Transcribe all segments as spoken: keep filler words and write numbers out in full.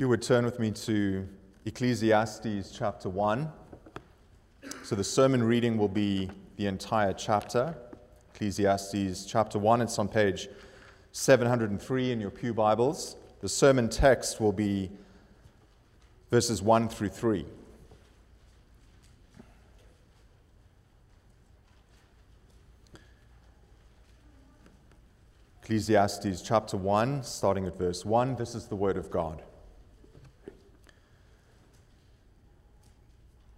you would turn with me to Ecclesiastes chapter one. So the sermon reading will be the entire chapter, Ecclesiastes chapter one. It's on page seven hundred three in your pew Bibles. The sermon text will be verses one through three. Ecclesiastes chapter one, starting at verse one, this is the word of God.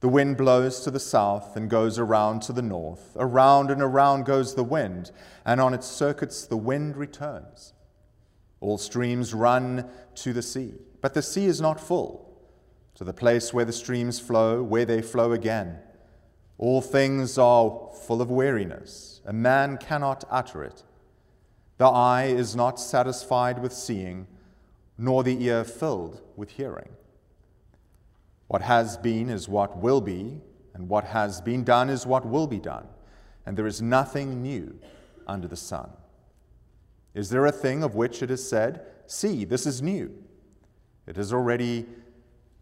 The wind blows to the south and goes around to the north. Around and around goes the wind, and on its circuits the wind returns. All streams run to the sea, but the sea is not full. To the place where the streams flow, where they flow again. All things are full of weariness. A man cannot utter it. The eye is not satisfied with seeing, nor the ear filled with hearing. What has been is what will be, and what has been done is what will be done, and there is nothing new under the sun. Is there a thing of which it is said, "See, this is new"? It is already,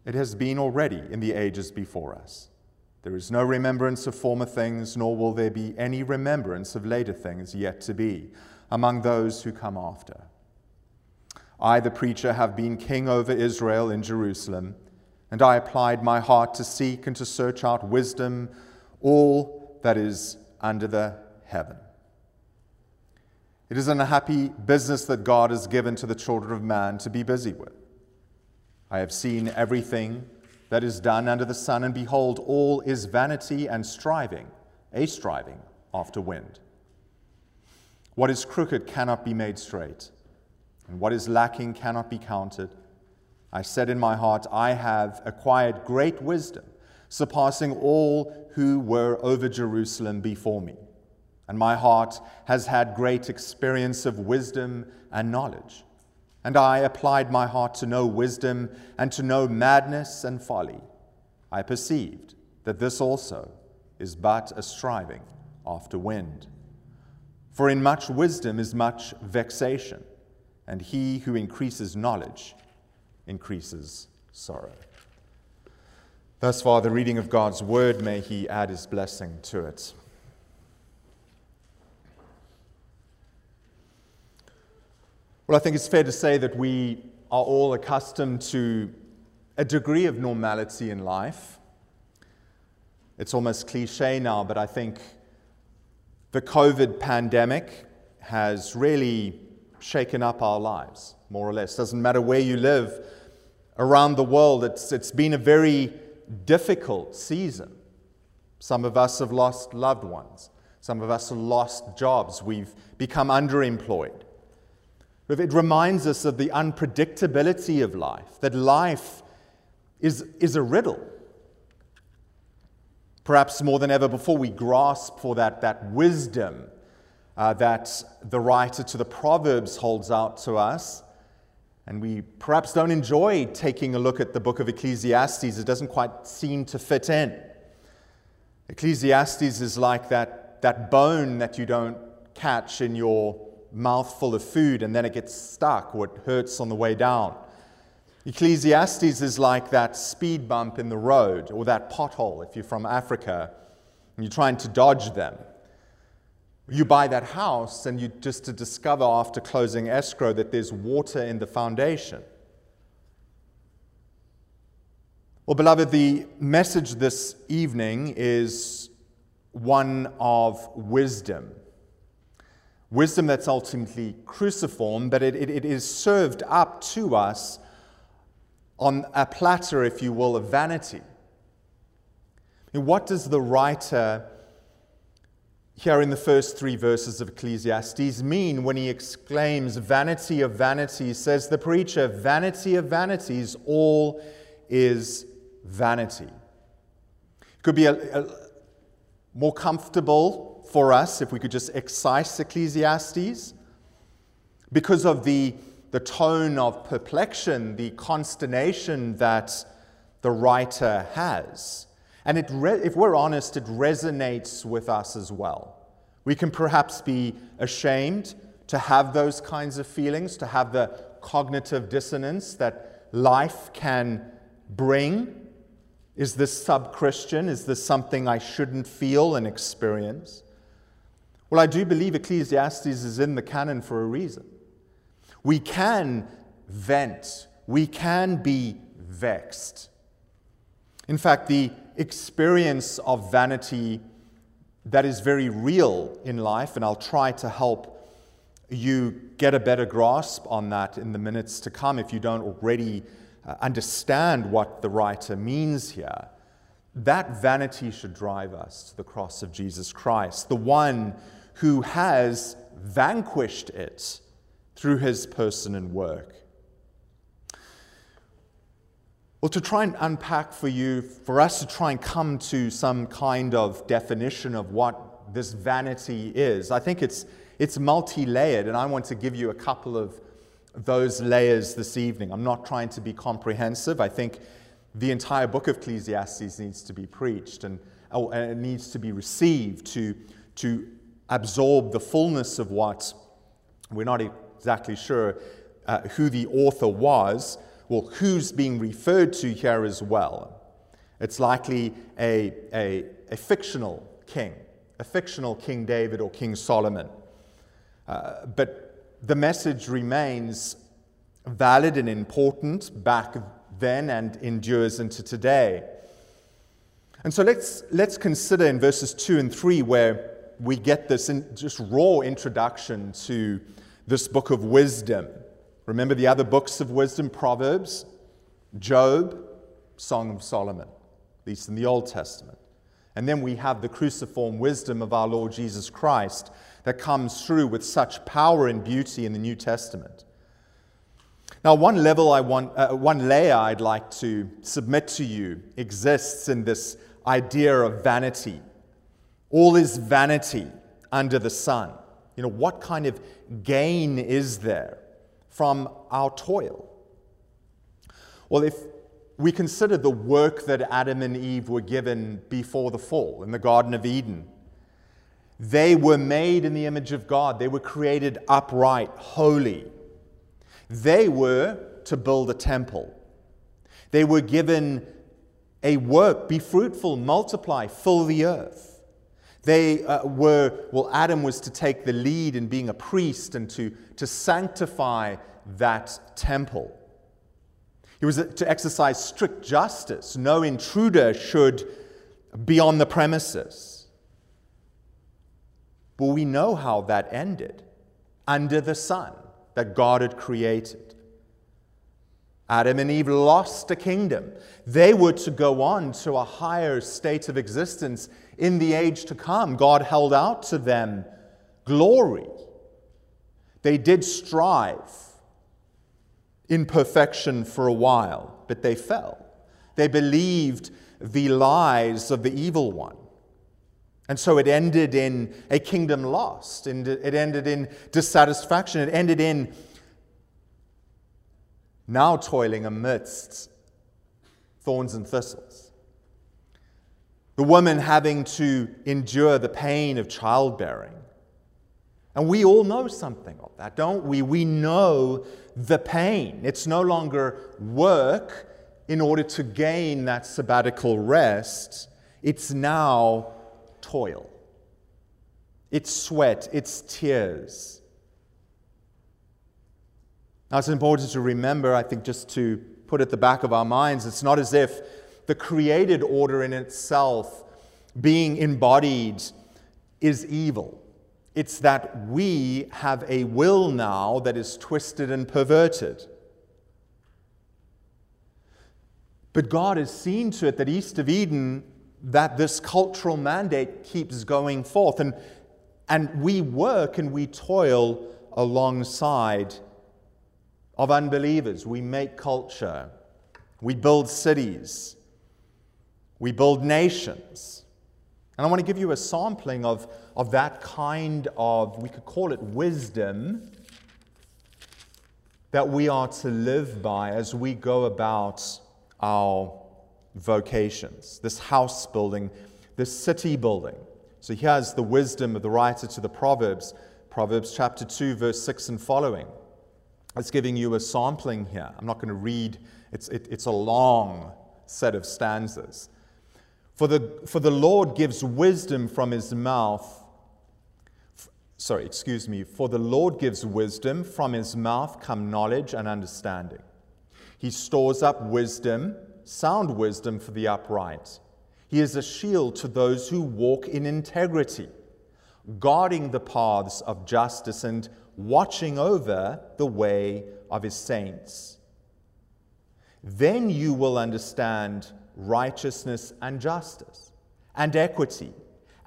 it has been already in the ages before us. There is no remembrance of former things, nor will there be any remembrance of later things yet to be among those who come after. I, the preacher, have been king over Israel in Jerusalem, and I applied my heart to seek and to search out wisdom, all that is under the heaven. It is an unhappy business that God has given to the children of man to be busy with. I have seen everything that is done under the sun, and behold, all is vanity and striving, a striving after wind. What is crooked cannot be made straight, and what is lacking cannot be counted. I said in my heart, I have acquired great wisdom, surpassing all who were over Jerusalem before me. And my heart has had great experience of wisdom and knowledge. And I applied my heart to know wisdom and to know madness and folly. I perceived that this also is but a striving after wind. For in much wisdom is much vexation, and he who increases knowledge increases sorrow. Thus far, the reading of God's word, may he add his blessing to it. Well, I think it's fair to say that we are all accustomed to a degree of normality in life. It's almost cliche now, but I think the COVID pandemic has really shaken up our lives, more or less. Doesn't matter where you live around the world, it's, it's been a very difficult season. Some of us have lost loved ones. Some of us have lost jobs. We've become underemployed. It reminds us of the unpredictability of life, that life is, is a riddle. Perhaps more than ever before, we grasp for that, that wisdom uh, that the writer to the Proverbs holds out to us. And we perhaps don't enjoy taking a look at the book of Ecclesiastes. It doesn't quite seem to fit in. Ecclesiastes is like that, that bone that you don't catch in your mouthful of food and then it gets stuck or it hurts on the way down. Ecclesiastes is like that speed bump in the road, or that pothole if you're from Africa and you're trying to dodge them. You buy that house and you just to discover after closing escrow that there's water in the foundation. Well, beloved, the message this evening is one of wisdom. Wisdom that's ultimately cruciform, but it, it, it is served up to us on a platter, if you will, of vanity. And what does the writer here in the first three verses of Ecclesiastes mean when he exclaims, "Vanity of vanities," says the preacher, "Vanity of vanities, all is vanity. It could be a, a, more comfortable for us if we could just excise Ecclesiastes because of the, the tone of perplexion, the consternation that the writer has. And it re if we're honest, it resonates with us as well. We can perhaps be ashamed to have those kinds of feelings, to have the cognitive dissonance that life can bring. Is this sub-Christian? Is this something I shouldn't feel and experience? Well, I do believe Ecclesiastes is in the canon for a reason. We can vent. We can be vexed. In fact, the experience of vanity that is very real in life, and I'll try to help you get a better grasp on that in the minutes to come if you don't already uh, understand what the writer means here. That vanity should drive us to the cross of Jesus Christ, the one who has vanquished it through his person and work. Well, to try and unpack for you, for us to try and come to some kind of definition of what this vanity is, I think it's, it's multi-layered, and I want to give you a couple of those layers this evening. I'm not trying to be comprehensive. I think the entire book of Ecclesiastes needs to be preached, and, oh, and it needs to be received to, to absorb the fullness of what we're not exactly sure uh, who the author was. Well, who's being referred to here as well? It's likely a, a, a fictional king, a fictional King David or King Solomon. Uh, but the message remains valid and important back then and endures into today. And so let's, let's consider in verses two and three where we get this in just raw introduction to this book of wisdom. Remember the other books of wisdom, Proverbs, Job, Song of Solomon, at least in the Old Testament. And then we have the cruciform wisdom of our Lord Jesus Christ that comes through with such power and beauty in the New Testament. Now, one level I want, uh, one layer I'd like to submit to you exists in this idea of vanity. All is vanity under the sun. You know, what kind of gain is there from our toil? Well, if we consider the work that Adam and Eve were given before the fall in the Garden of Eden, they were made in the image of God. They were created upright, holy. They were to build a temple. They were given a work: be fruitful, multiply, fill the earth. They uh, were, well, Adam was to take the lead in being a priest and to, to sanctify that temple. He was to exercise strict justice. No intruder should be on the premises. But we know how that ended, under the sun that God had created. Adam and Eve lost a kingdom. They were to go on to a higher state of existence in the age to come. God held out to them glory. They did strive in perfection for a while, but they fell. They believed the lies of the evil one. And so it ended in a kingdom lost. And it ended in dissatisfaction. It ended in now toiling amidst thorns and thistles. The woman having to endure the pain of childbearing. And we all know something of that, don't we? We know the pain. It's no longer work in order to gain that sabbatical rest. It's now toil. It's sweat. It's tears. Now, it's important to remember, I think, just to put at the back of our minds, it's not as if the created order in itself, being embodied, is evil. It's that we have a will now that is twisted and perverted. But God has seen to it that east of Eden, that this cultural mandate keeps going forth. And, and we work and we toil alongside of unbelievers. We make culture. We build cities. We build nations. And I want to give you a sampling of, of that kind of, we could call it wisdom, that we are to live by as we go about our vocations, this house building, this city building. So here's the wisdom of the writer to the Proverbs, Proverbs chapter two, verse six and following. It's giving you a sampling here. I'm not going to read, it's, it, it's a long set of stanzas. For the, for the Lord gives wisdom from his mouth, f- sorry, excuse me, for the Lord gives wisdom, from his mouth come knowledge and understanding. He stores up wisdom, sound wisdom for the upright. He is a shield to those who walk in integrity, guarding the paths of justice and watching over the way of his saints. Then you will understand righteousness and justice, and equity,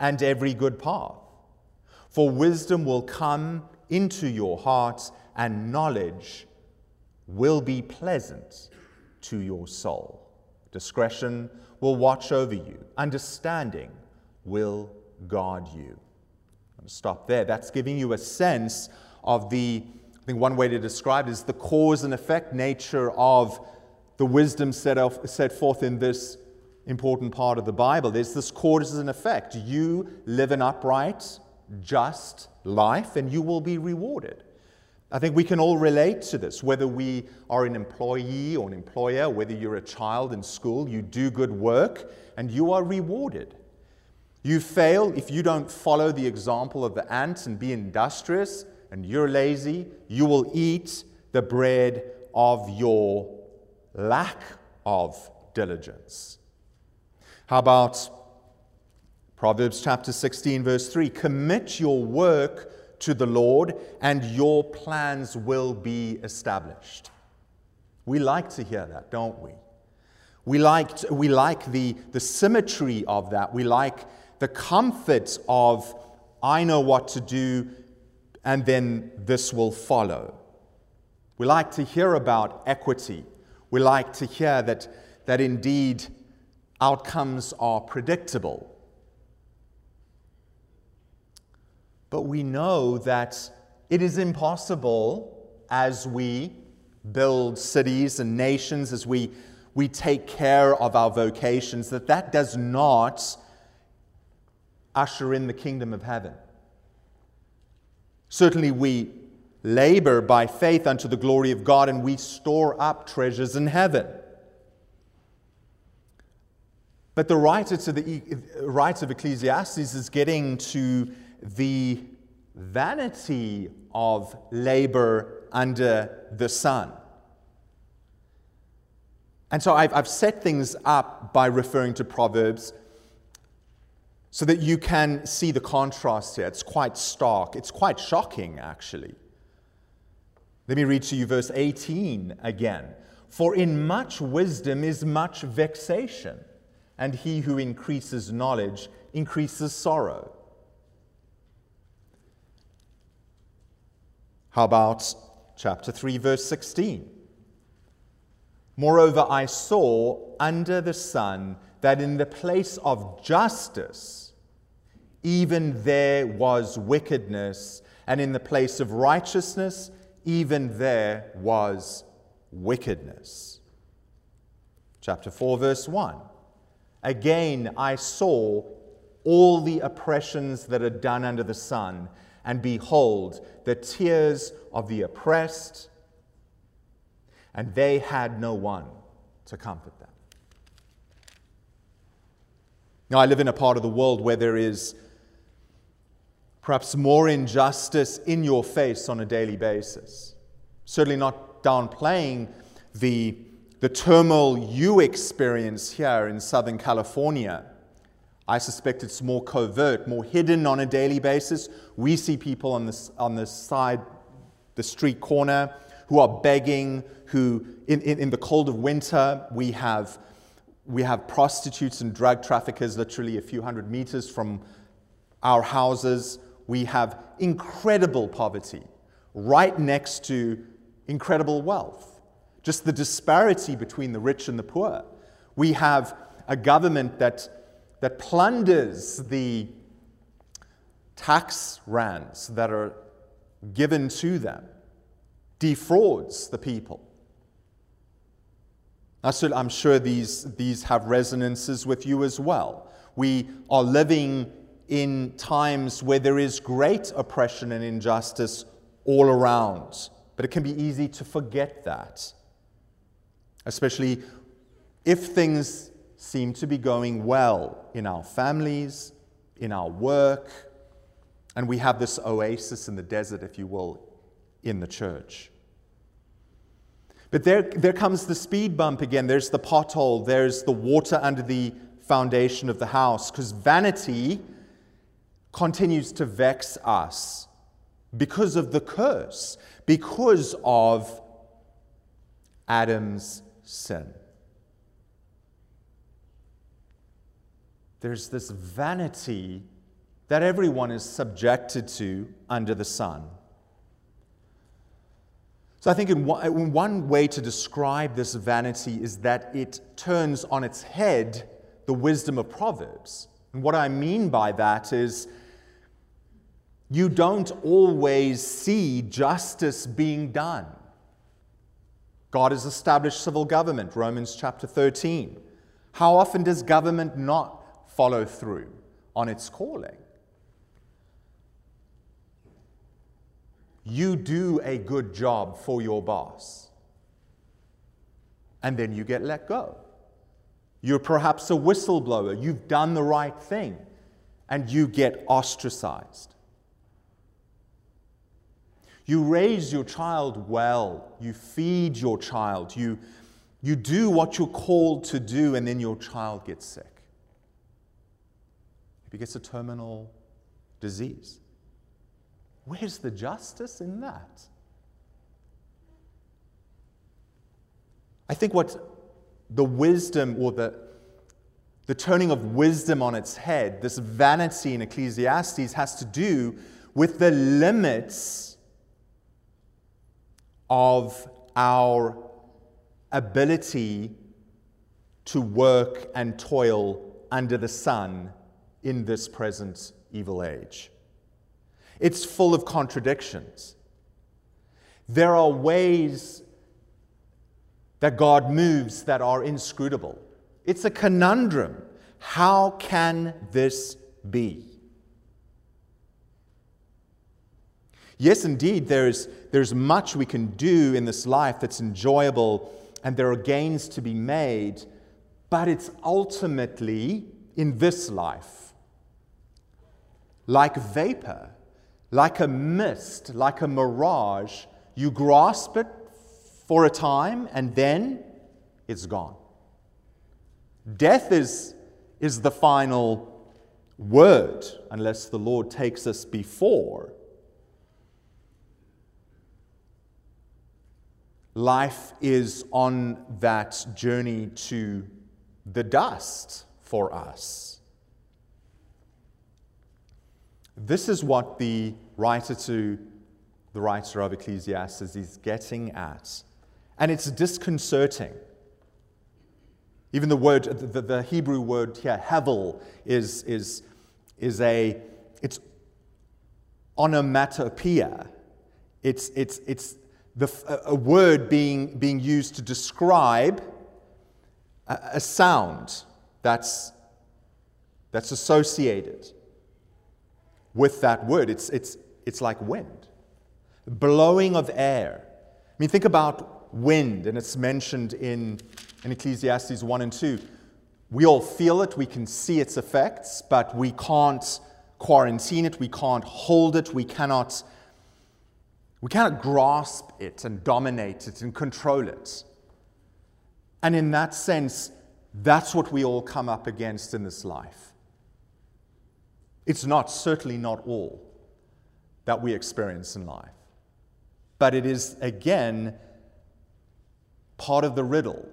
and every good path. For wisdom will come into your hearts, and knowledge will be pleasant to your soul. Discretion will watch over you. Understanding will guard you. I'm going to stop there. That's giving you a sense of the, I think one way to describe it is the cause and effect nature of the wisdom set, off, set forth in this important part of the Bible. There's this cause and effect. You live an upright, just life, and you will be rewarded. I think we can all relate to this, whether we are an employee or an employer, whether you're a child in school, you do good work, and you are rewarded. You fail if you don't follow the example of the ants and be industrious, and you're lazy, you will eat the bread of your lack of diligence. How about Proverbs chapter sixteen, verse three? Commit your work to the Lord, and your plans will be established. We like to hear that, don't we? We like to, we like the, the symmetry of that. We like the comfort of, I know what to do, and then this will follow. We like to hear about equity. We like to hear that, that indeed outcomes are predictable. But we know that it is impossible as we build cities and nations, as we, we take care of our vocations, that that does not usher in the kingdom of heaven. Certainly we labor by faith unto the glory of God, and we store up treasures in heaven. But the writer to the writer of Ecclesiastes is getting to the vanity of labor under the sun. And so I've, I've set things up by referring to Proverbs so that you can see the contrast here. It's quite stark. It's quite shocking, actually. Let me read to you verse eighteen again. For in much wisdom is much vexation, and he who increases knowledge increases sorrow. How about chapter three, verse sixteen? Moreover, I saw under the sun that in the place of justice, even there was wickedness, and in the place of righteousness, even there was wickedness. Chapter four, verse one. Again, I saw all the oppressions that are done under the sun, and behold, the tears of the oppressed, and they had no one to comfort them. Now, I live in a part of the world where there is perhaps more injustice in your face on a daily basis. Certainly not downplaying the, the turmoil you experience here in Southern California. I suspect it's more covert, more hidden on a daily basis. We see people on this, on this side, the street corner, who are begging, who in, in, in the cold of winter, we have, we have prostitutes and drug traffickers literally a few hundred meters from our houses. We have incredible poverty right next to incredible wealth. Just the disparity between the rich and the poor. We have a government that, that plunders the tax rands that are given to them, defrauds the people. I'm sure these, these have resonances with you as well. We are living in times where there is great oppression and injustice all around, but it can be easy to forget that, especially if things seem to be going well in our families, in our work, and we have this oasis in the desert, if you will, in the church. But there, there comes the speed bump again. There's the pothole. There's the water under the foundation of the house, because vanity continues to vex us because of the curse, because of Adam's sin. There's this vanity that everyone is subjected to under the sun. So I think in one, one way to describe this vanity is that it turns on its head the wisdom of Proverbs. And what I mean by that is you don't always see justice being done. God has established civil government, Romans chapter thirteen. How often does government not follow through on its calling? You do a good job for your boss, and then you get let go. You're perhaps a whistleblower. You've done the right thing, and you get ostracized. You raise your child well. You feed your child. You, you do what you're called to do, and then your child gets sick. Maybe gets a terminal disease. Where's the justice in that? I think what the wisdom, or the, the turning of wisdom on its head, this vanity in Ecclesiastes, has to do with the limits of our ability to work and toil under the sun in this present evil age. It's full of contradictions. There are ways that God moves that are inscrutable. It's a conundrum. How can this be? Yes, indeed, there's, there's much we can do in this life that's enjoyable, and there are gains to be made, but it's ultimately in this life, like vapor, like a mist, like a mirage. You grasp it for a time, and then it's gone. Death is, is the final word, unless the Lord takes us before. Life is on that journey to the dust for us. This is what the writer to the writer of Ecclesiastes is getting at, and it's disconcerting. Even the word, the, the Hebrew word here, hevel, is is is a it's onomatopoeia. It's it's it's the a word being being used to describe a, a sound that's that's associated with that word. It's, it's, it's like wind, blowing of air. I mean, think about wind, and it's mentioned in, in Ecclesiastes one and two. We all feel it, we can see its effects, but we can't quarantine it, we can't hold it, we cannot, we cannot grasp it and dominate it and control it. And in that sense, that's what we all come up against in this life. It's not, certainly not all that we experience in life. But it is, again, part of the riddle.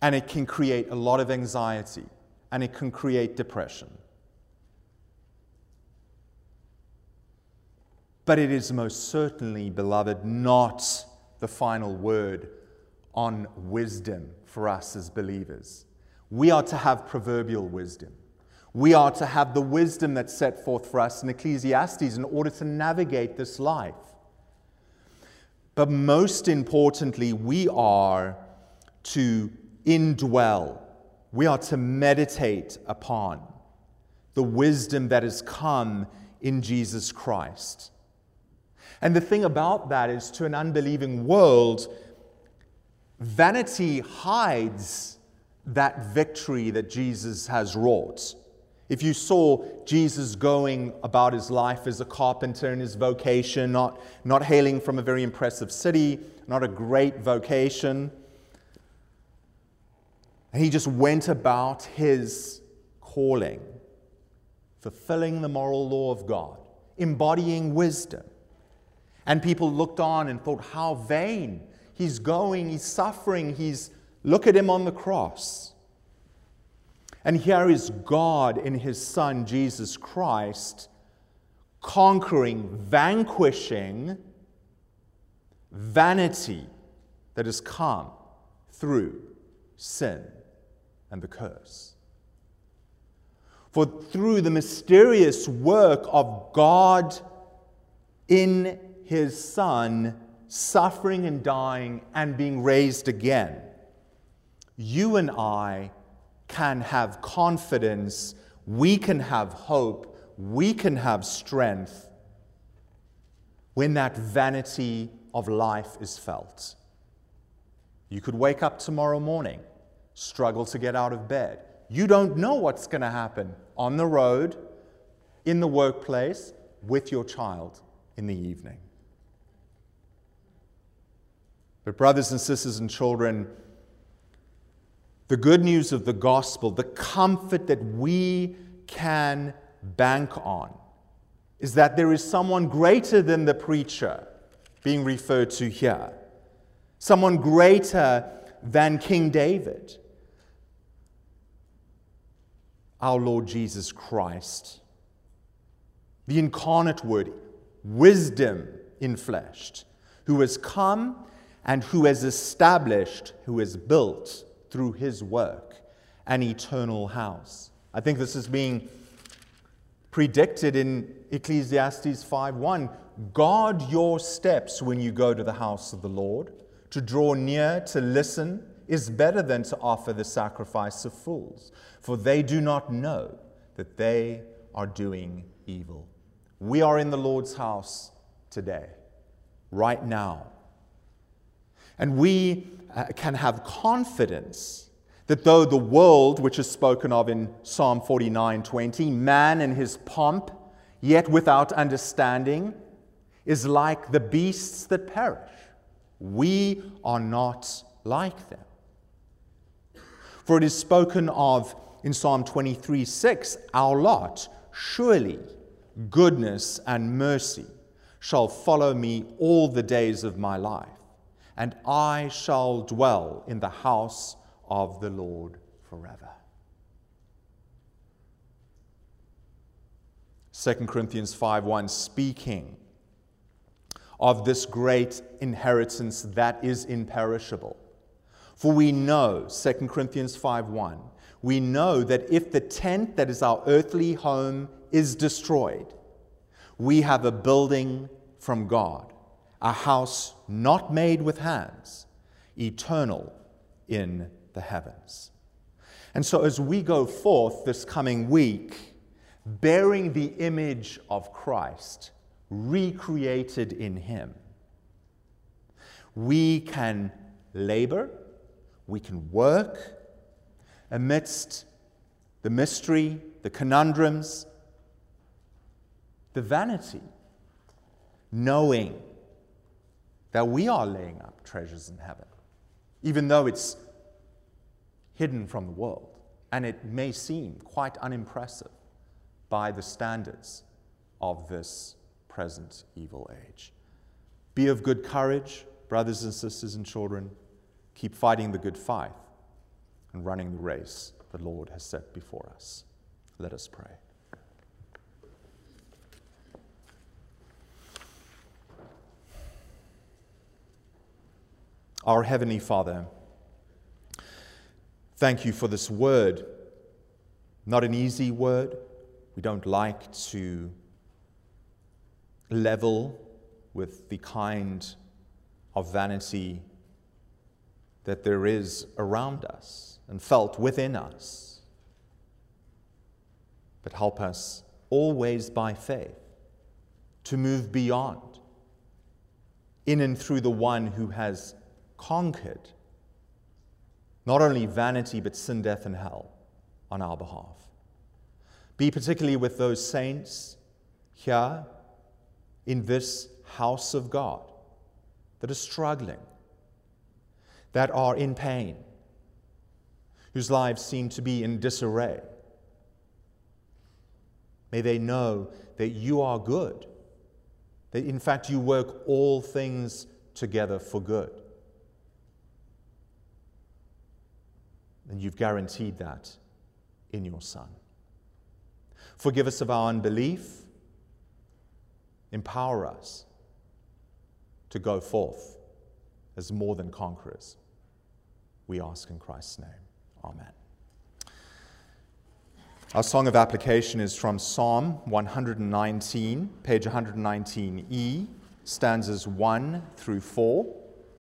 And it can create a lot of anxiety. And it can create depression. But it is most certainly, beloved, not the final word on wisdom for us as believers. We are to have proverbial wisdom. We are to have the wisdom that's set forth for us in Ecclesiastes in order to navigate this life. But most importantly, we are to indwell. We are to meditate upon the wisdom that has come in Jesus Christ. And the thing about that is, to an unbelieving world, vanity hides that victory that Jesus has wrought. If you saw Jesus going about his life as a carpenter in his vocation, not, not hailing from a very impressive city, not a great vocation, and he just went about his calling, fulfilling the moral law of God, embodying wisdom. And people looked on and thought, how vain. He's going, he's suffering, he's, look at him on the cross. And here is God in his Son, Jesus Christ, conquering, vanquishing vanity that has come through sin and the curse. For through the mysterious work of God in his Son, suffering and dying and being raised again, you and I can have confidence, we can have hope, we can have strength when that vanity of life is felt. You could wake up tomorrow morning, struggle to get out of bed. You don't know what's going to happen on the road, in the workplace, with your child in the evening. But brothers and sisters and children, the good news of the gospel, the comfort that we can bank on, is that there is someone greater than the preacher being referred to here. Someone greater than King David. Our Lord Jesus Christ, the incarnate Word, wisdom enfleshed, who has come and who has established, who has built through his work, an eternal house. I think this is being predicted in Ecclesiastes five one. Guard your steps when you go to the house of the Lord. To draw near, to listen, is better than to offer the sacrifice of fools, for they do not know that they are doing evil. We are in the Lord's house today, right now. And we uh, can have confidence that though the world, which is spoken of in Psalm forty-nine twenty, man in his pomp, yet without understanding, is like the beasts that perish. We are not like them. For it is spoken of in Psalm twenty-three six, our lot, surely goodness and mercy shall follow me all the days of my life. And I shall dwell in the house of the Lord forever. Second Corinthians five one, speaking of this great inheritance that is imperishable. For we know, Second Corinthians five one, we know that if the tent that is our earthly home is destroyed, we have a building from God, a house not made with hands, eternal in the heavens. And so as we go forth this coming week, bearing the image of Christ, recreated in him, we can labor, we can work amidst the mystery, the conundrums, the vanity, knowing that we are laying up treasures in heaven, even though it's hidden from the world, and it may seem quite unimpressive by the standards of this present evil age. Be of good courage, brothers and sisters and children. Keep fighting the good fight and running the race the Lord has set before us. Let us pray. Our Heavenly Father, Thank you for this word. Not an easy word. We don't like to level with the kind of vanity that there is around us and felt within us. But help us always by faith to move beyond, in and through the one who has conquered not only vanity but sin, death, and hell on our behalf. Be particularly with those saints here in this house of God that are struggling, that are in pain, whose lives seem to be in disarray. May they know that you are good, that in fact you work all things together for good. And you've guaranteed that in your Son. Forgive us of our unbelief. Empower us to go forth as more than conquerors. We ask in Christ's name. Amen. Our song of application is from Psalm one nineteen, page one nineteen E, stanzas one through four.